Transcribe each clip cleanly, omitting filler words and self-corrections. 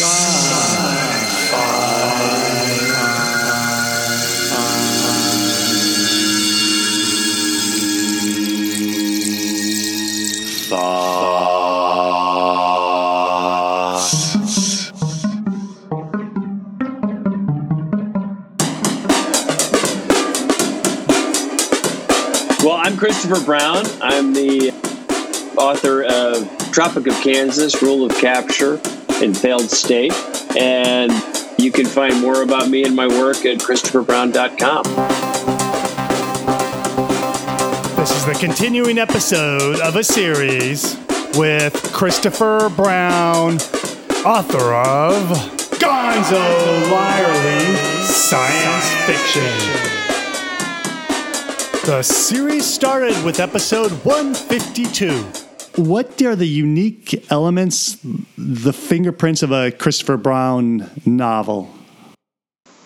Well, I'm Christopher Brown. I'm the author of Tropic of Kansas, Rule of Capture, and Failed State. And you can find more about me and my work at ChristopherBrown.com. This is the continuing episode of a series with Christopher Brown, author of Guns of Lyrely, Science Fiction. The series started with episode 152. What are the unique elements, the fingerprints of a Christopher Brown novel?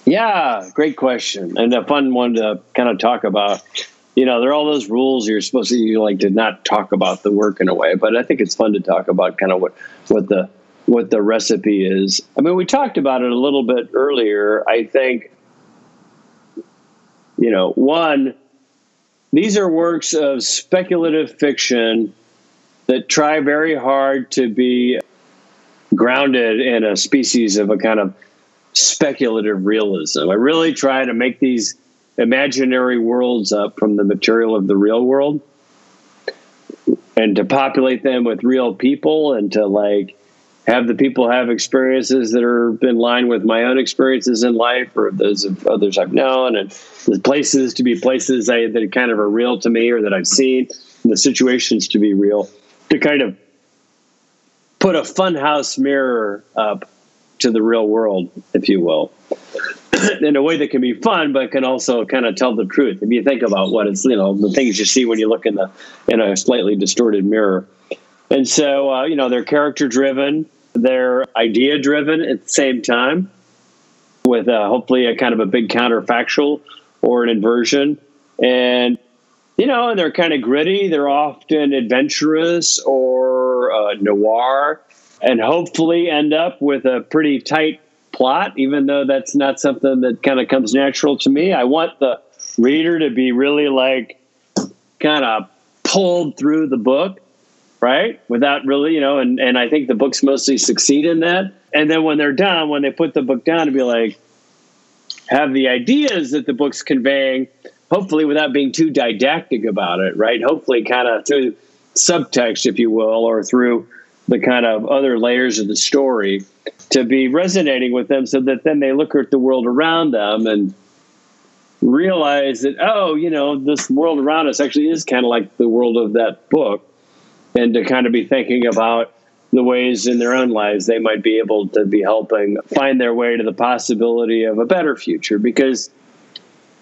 Yeah, great question. And a fun one to kind of talk about. You know, there are all those rules you're supposed to, you like to not talk about the work in a way, but I think it's fun to talk about kind of what the recipe is. I mean, we talked about it a little bit earlier. I think, you know, one, these are works of speculative fiction that try very hard to be grounded in a species of a kind of speculative realism. I really try to make these imaginary worlds up from the material of the real world and to populate them with real people and to like have the people have experiences that are in line with my own experiences in life or those of others I've known, and the places to be places that kind of are real to me or that I've seen, and the situations to be real. To kind of put a funhouse mirror up to the real world, if you will, in a way that can be fun, but can also kind of tell the truth. If you think about what it's, you know, the things you see when you look in a slightly distorted mirror. And so, you know, they're character driven, they're idea driven at the same time, with hopefully a kind of a big counterfactual or an inversion. And you know, and they're kind of gritty. They're often adventurous or noir, and hopefully end up with a pretty tight plot, even though that's not something that kind of comes natural to me. I want the reader to be really like kind of pulled through the book, right? Without really, you know, and I think the books mostly succeed in that. And then when they're done, when they put the book down, to be like, have the ideas that the book's conveying, hopefully without being too didactic about it, right? Hopefully kind of through subtext, if you will, or through the kind of other layers of the story to be resonating with them so that then they look at the world around them and realize that, oh, you know, this world around us actually is kind of like the world of that book, and to kind of be thinking about the ways in their own lives they might be able to be helping find their way to the possibility of a better future. Because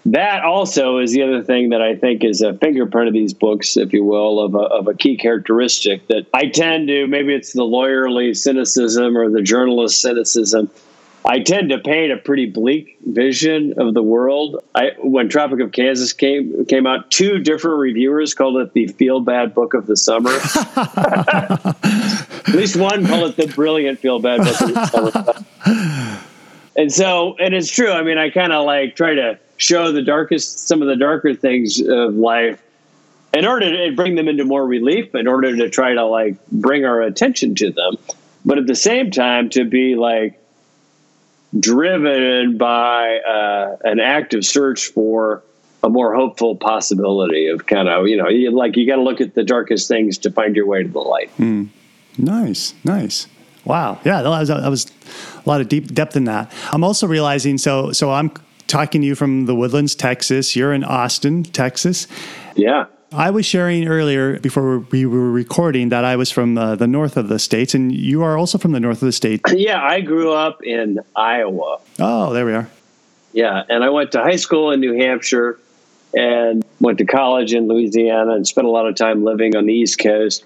that also is the other thing that I think is a fingerprint of these books, if you will, of a key characteristic that I tend to, maybe it's the lawyerly cynicism or the journalist cynicism, I tend to paint a pretty bleak vision of the world. When Tropic of Kansas came out, two different reviewers called it the feel-bad book of the summer. At least one called it the brilliant feel-bad book of the summer. And so, and it's true, I mean, I kind of like try to show some of the darker things of life in order to bring them into more relief, in order to try to like bring our attention to them. But at the same time, to be like driven by an active search for a more hopeful possibility of kind of, you know, you got to look at the darkest things to find your way to the light. Mm. Nice. Wow. Yeah. That was a lot of deep depth in that. I'm also realizing, so I'm talking to you from the Woodlands, Texas. You're in Austin, Texas. Yeah. I was sharing earlier before we were recording that I was from the north of the States, and you are also from the north of the state. Yeah, I grew up in Iowa. Oh, there we are. Yeah, and I went to high school in New Hampshire and went to college in Louisiana and spent a lot of time living on the East Coast,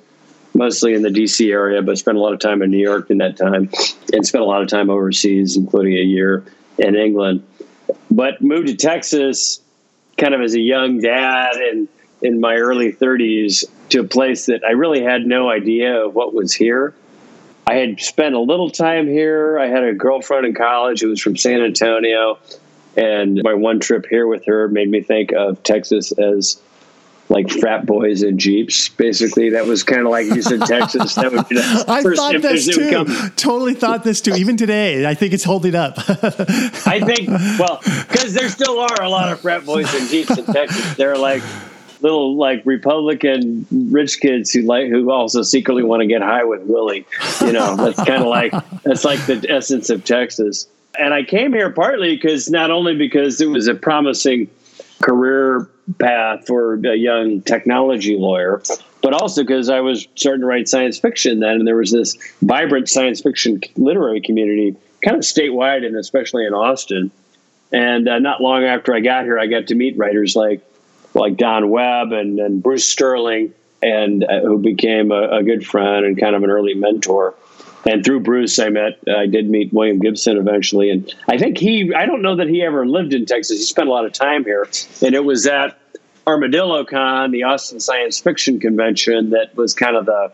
mostly in the D.C. area, but spent a lot of time in New York in that time and spent a lot of time overseas, including a year in England. But moved to Texas kind of as a young dad and in my early 30s to a place that I really had no idea of what was here. I had spent a little time here. I had a girlfriend in college who was from San Antonio, and my one trip here with her made me think of Texas as like frat boys and Jeeps. Basically, that was kind of like you said, Texas. That would be the I first thought this too. Totally thought this too. Even today, I think it's holding up. I think, well, because there still are a lot of frat boys and Jeeps in Texas. They're like little like Republican rich kids who also secretly want to get high with Willie. You know, that's kind of like, that's like the essence of Texas. And I came here partly because not only because it was a promising career path for a young technology lawyer, but also because I was starting to write science fiction then, and there was this vibrant science fiction literary community kind of statewide and especially in Austin. And not long after I got here, I got to meet writers like Don Webb and Bruce Sterling, and who became a good friend and kind of an early mentor. And through Bruce, I did meet William Gibson eventually. And I think I don't know that he ever lived in Texas. He spent a lot of time here. And it was at ArmadilloCon, the Austin Science Fiction Convention, that was kind of that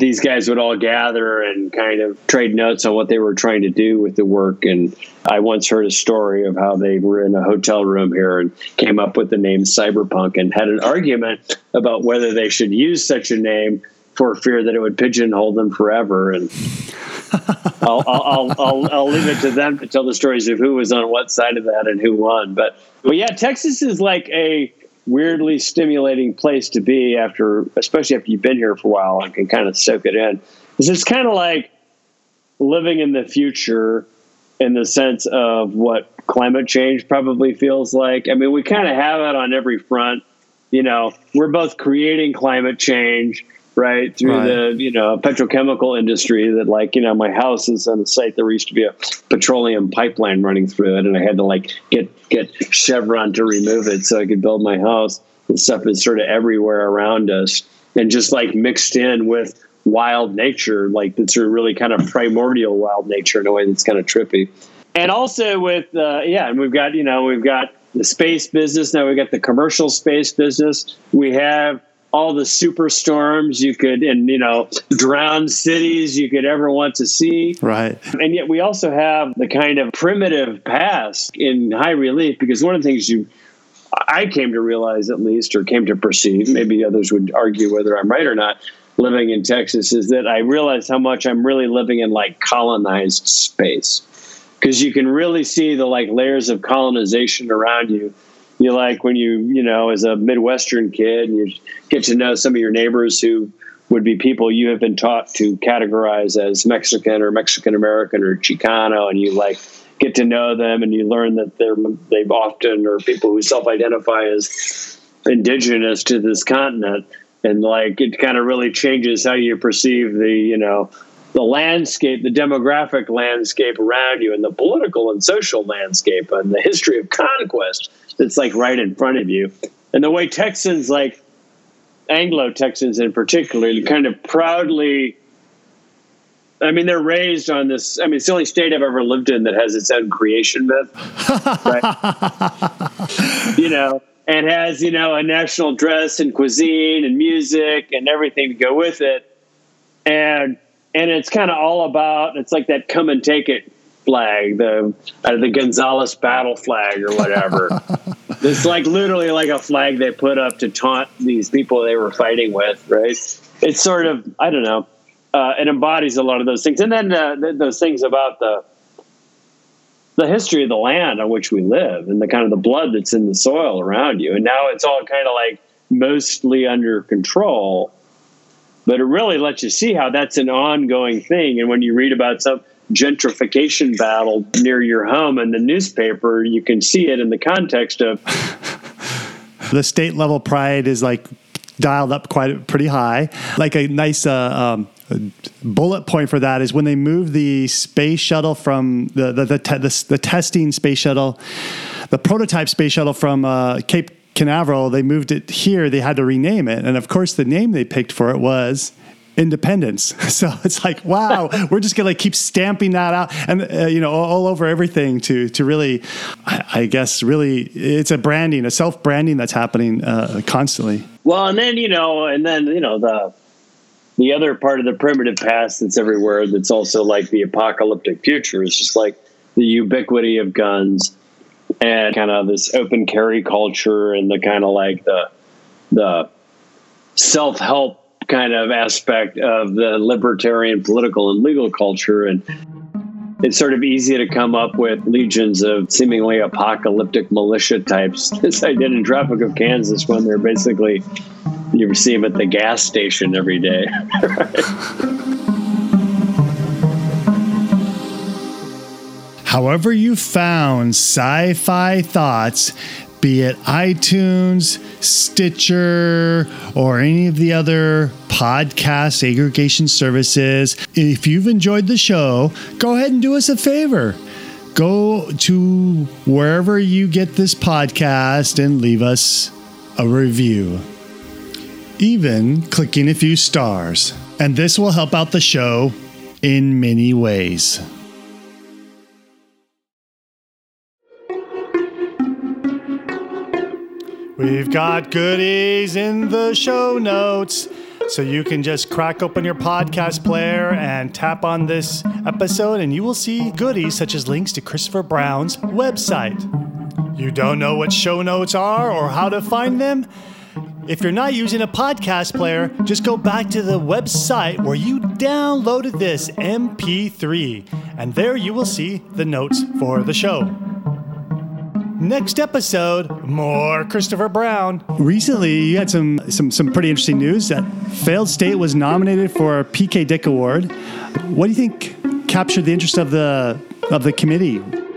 these guys would all gather and kind of trade notes on what they were trying to do with the work. And I once heard a story of how they were in a hotel room here and came up with the name Cyberpunk and had an argument about whether they should use such a name for fear that it would pigeonhole them forever. And I'll leave it to them to tell the stories of who was on what side of that and who won. But yeah, Texas is like a weirdly stimulating place to be especially after you've been here for a while and can kind of soak it in. It's kind of like living in the future in the sense of what climate change probably feels like. I mean, we kind of have it on every front. You know, we're both creating climate change, right, through the, you know, petrochemical industry that, like, you know, my house is on a site there used to be a petroleum pipeline running through it, and I had to like get Chevron to remove it so I could build my house. The stuff is sort of everywhere around us, and just like mixed in with wild nature, like it's a really kind of primordial wild nature in a way that's kind of trippy. And also with and we've got the space business now, we've got the commercial space business, we have all the superstorms you could, and, you know, drowned cities you could ever want to see. Right. And yet we also have the kind of primitive past in high relief, because one of the things I came to realize, at least, or came to perceive, maybe others would argue whether I'm right or not, living in Texas, is that I realized how much I'm really living in like colonized space, because you can really see the like layers of colonization around you. You like when you as a Midwestern kid, and you get to know some of your neighbors who would be people you have been taught to categorize as Mexican or Mexican American or Chicano, and you like get to know them, and you learn that they've often are people who self-identify as indigenous to this continent, and like it kind of really changes how you perceive the landscape, the demographic landscape around you, and the political and social landscape, and the history of conquest that's like right in front of you. And the way Texans, like Anglo-Texans in particular, kind of proudly, I mean, they're raised on this. I mean, it's the only state I've ever lived in that has its own creation myth, right? You know, and has, you know, a national dress and cuisine and music and everything to go with it. And it's kind of all about, it's like that come and take it flag, the Gonzales battle flag or whatever. It's like literally like a flag they put up to taunt these people they were fighting with, right? It's sort of, I don't know, it embodies a lot of those things. And then those things about the history of the land on which we live and the kind of the blood that's in the soil around you. And now it's all kind of like mostly under control, but it really lets you see how that's an ongoing thing. And when you read about some gentrification battle near your home in the newspaper, you can see it in the context of the state level pride is like dialed up pretty high. Like a nice bullet point for that is when they moved the space shuttle from the testing space shuttle, the prototype space shuttle from Cape Canaveral, they moved it here. They had to rename it, and of course the name they picked for it was Independence. So it's like, wow, we're just gonna like keep stamping that out, and all over everything to really, I guess, really, it's a branding, a self branding that's happening constantly. Well, and then the the other part of the primitive past that's everywhere, that's also like the apocalyptic future, is just like the ubiquity of guns and kind of this open carry culture and the kind of like the self-help kind of aspect of the libertarian political and legal culture. And it's sort of easy to come up with legions of seemingly apocalyptic militia types, as I did in Tropic of Kansas, when they're basically, you see them at the gas station every day. However you found Sci-Fi Thoughts, be it iTunes, Stitcher, or any of the other podcast aggregation services. If you've enjoyed the show, go ahead and do us a favor. Go to wherever you get this podcast and leave us a review, even clicking a few stars. And this will help out the show in many ways. We've got goodies in the show notes, so you can just crack open your podcast player and tap on this episode, and you will see goodies such as links to Christopher Brown's website. You don't know what show notes are or how to find them? If you're not using a podcast player, just go back to the website where you downloaded this MP3, and there you will see the notes for the show. Next episode, more Christopher Brown. Recently, you had some pretty interesting news that Failed State was nominated for a PK Dick Award. What do you think captured the interest of the committee?